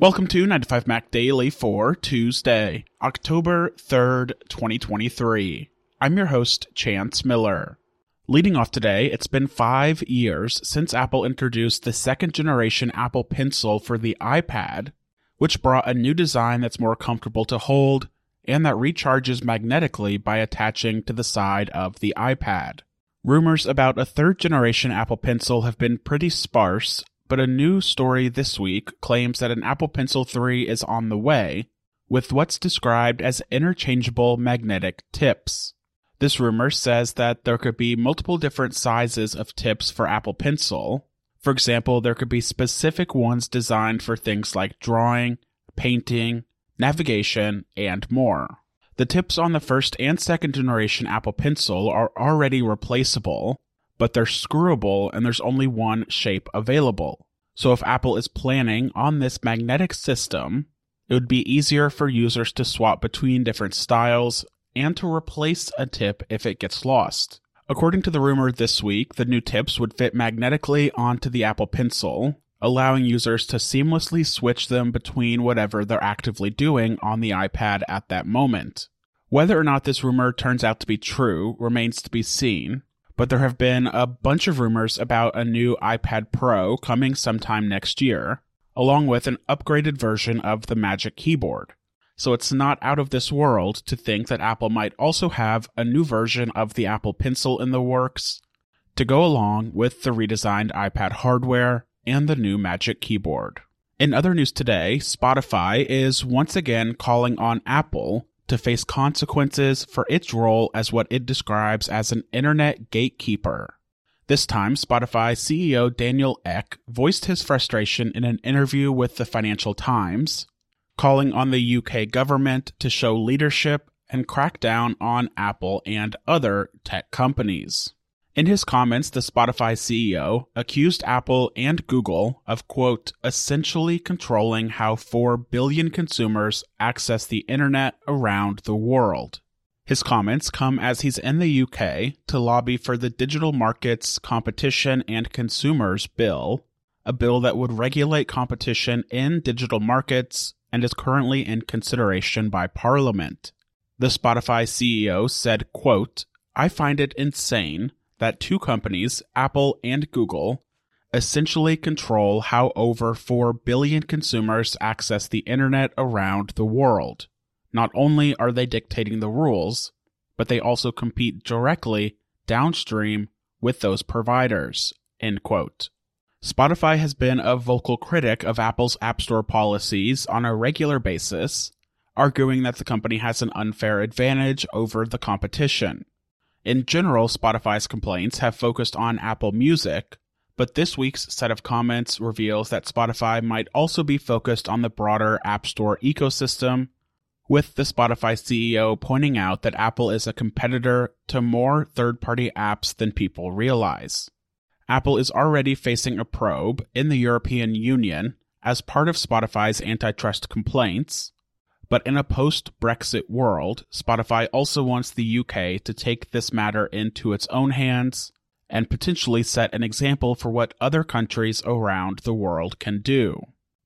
Welcome to 9to5Mac Daily for Tuesday, October 3rd, 2023. I'm your host, Chance Miller. Leading off today, it's been 5 years since Apple introduced the second-generation Apple Pencil for the iPad, which brought a new design that's more comfortable to hold and that recharges magnetically by attaching to the side of the iPad. Rumors about a third-generation Apple Pencil have been pretty sparse, but a new story this week claims that an Apple Pencil 3 is on the way, with what's described as interchangeable magnetic tips. This rumor says that there could be multiple different sizes of tips for Apple Pencil. For example, there could be specific ones designed for things like drawing, painting, navigation, and more. The tips on the first and second generation Apple Pencil are already replaceable, but they're screwable and there's only one shape available. So if Apple is planning on this magnetic system, it would be easier for users to swap between different styles and to replace a tip if it gets lost. According to the rumor this week, the new tips would fit magnetically onto the Apple Pencil, allowing users to seamlessly switch them between whatever they're actively doing on the iPad at that moment. Whether or not this rumor turns out to be true remains to be seen, but there have been a bunch of rumors about a new iPad Pro coming sometime next year, along with an upgraded version of the Magic Keyboard. So it's not out of this world to think that Apple might also have a new version of the Apple Pencil in the works to go along with the redesigned iPad hardware and the new Magic Keyboard. In other news today, Spotify is once again calling on Apple to face consequences for its role as what it describes as an internet gatekeeper. This time, Spotify CEO Daniel Ek voiced his frustration in an interview with the Financial Times, calling on the UK government to show leadership and crack down on Apple and other tech companies. In his comments, the Spotify CEO accused Apple and Google of, quote, essentially controlling how 4 billion consumers access the internet around the world. His comments come as he's in the UK to lobby for the Digital Markets Competition and Consumers Bill, a bill that would regulate competition in digital markets and is currently in consideration by Parliament. The Spotify CEO said, quote, I find it insane that two companies, Apple and Google, essentially control how over 4 billion consumers access the internet around the world. Not only are they dictating the rules, but they also compete directly downstream with those providers, end quote. Spotify has been a vocal critic of Apple's App Store policies on a regular basis, arguing that the company has an unfair advantage over the competition. In general, Spotify's complaints have focused on Apple Music, but this week's set of comments reveals that Spotify might also be focused on the broader App Store ecosystem, with the Spotify CEO pointing out that Apple is a competitor to more third-party apps than people realize. Apple is already facing a probe in the European Union as part of Spotify's antitrust complaints, but in a post-Brexit world, Spotify also wants the UK to take this matter into its own hands and potentially set an example for what other countries around the world can do.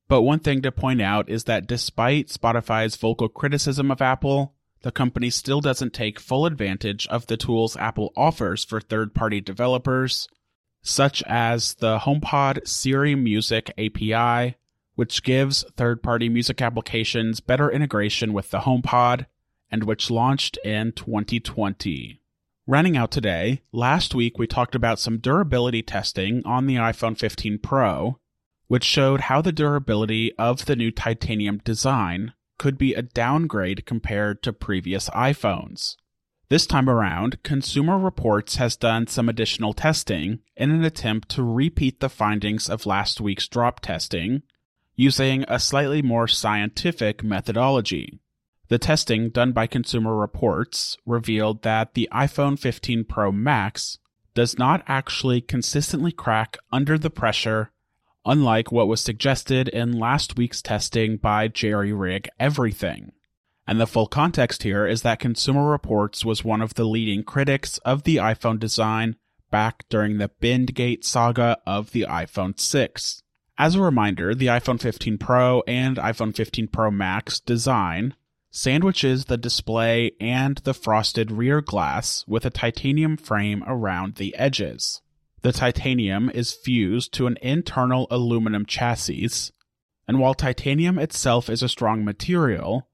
But one thing to point out is that despite Spotify's vocal criticism of Apple, the company still doesn't take full advantage of the tools Apple offers for third-party developers, such as the HomePod Siri Music API, which gives third-party music applications better integration with the HomePod, and which launched in 2020. Rounding out today, last week we talked about some durability testing on the iPhone 15 Pro, which showed how the durability of the new titanium design could be a downgrade compared to previous iPhones. This time around, Consumer Reports has done some additional testing in an attempt to repeat the findings of last week's drop testing, using a slightly more scientific methodology. The testing done by Consumer Reports revealed that the iPhone 15 Pro Max does not actually consistently crack under the pressure, unlike what was suggested in last week's testing by JerryRigEverything. And the full context here is that Consumer Reports was one of the leading critics of the iPhone design back during the BendGate saga of the iPhone 6. As a reminder, the iPhone 15 Pro and iPhone 15 Pro Max design sandwiches the display and the frosted rear glass with a titanium frame around the edges. The titanium is fused to an internal aluminum chassis, and while titanium itself is a strong material,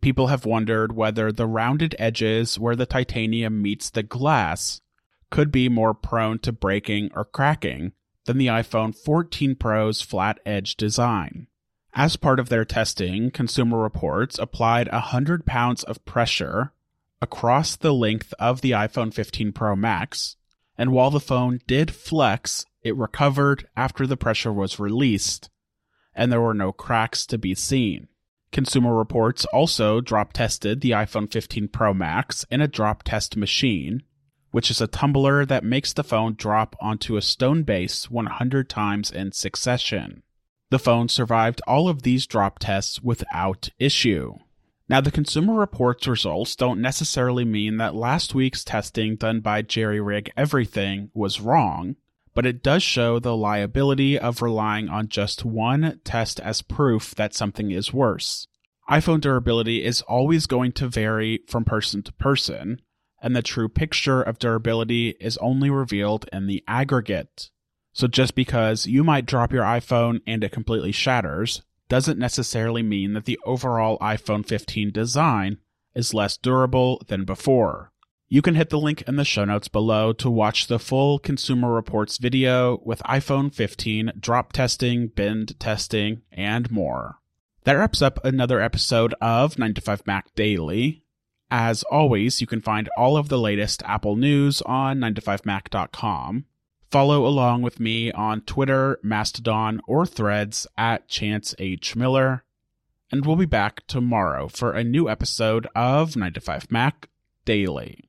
people have wondered whether the rounded edges where the titanium meets the glass could be more prone to breaking or cracking than the iPhone 14 Pro's flat edge design. As part of their testing, Consumer Reports applied 100 pounds of pressure across the length of the iPhone 15 Pro Max, and while the phone did flex, it recovered after the pressure was released, and there were no cracks to be seen. Consumer Reports also drop-tested the iPhone 15 Pro Max in a drop-test machine, which is a tumbler that makes the phone drop onto a stone base 100 times in succession. The phone survived all of these drop tests without issue. Now, the Consumer Reports results don't necessarily mean that last week's testing done by JerryRigEverything was wrong, but it does show the liability of relying on just one test as proof that something is worse. iPhone durability is always going to vary from person to person, and the true picture of durability is only revealed in the aggregate. So just because you might drop your iPhone and it completely shatters doesn't necessarily mean that the overall iPhone 15 design is less durable than before. You can hit the link in the show notes below to watch the full Consumer Reports video with iPhone 15 drop testing, bend testing, and more. That wraps up another episode of 9to5Mac Daily. As always, you can find all of the latest Apple news on 9to5Mac.com. Follow along with me on Twitter, Mastodon, or Threads at Chance Miller. And we'll be back tomorrow for a new episode of 9to5Mac Daily.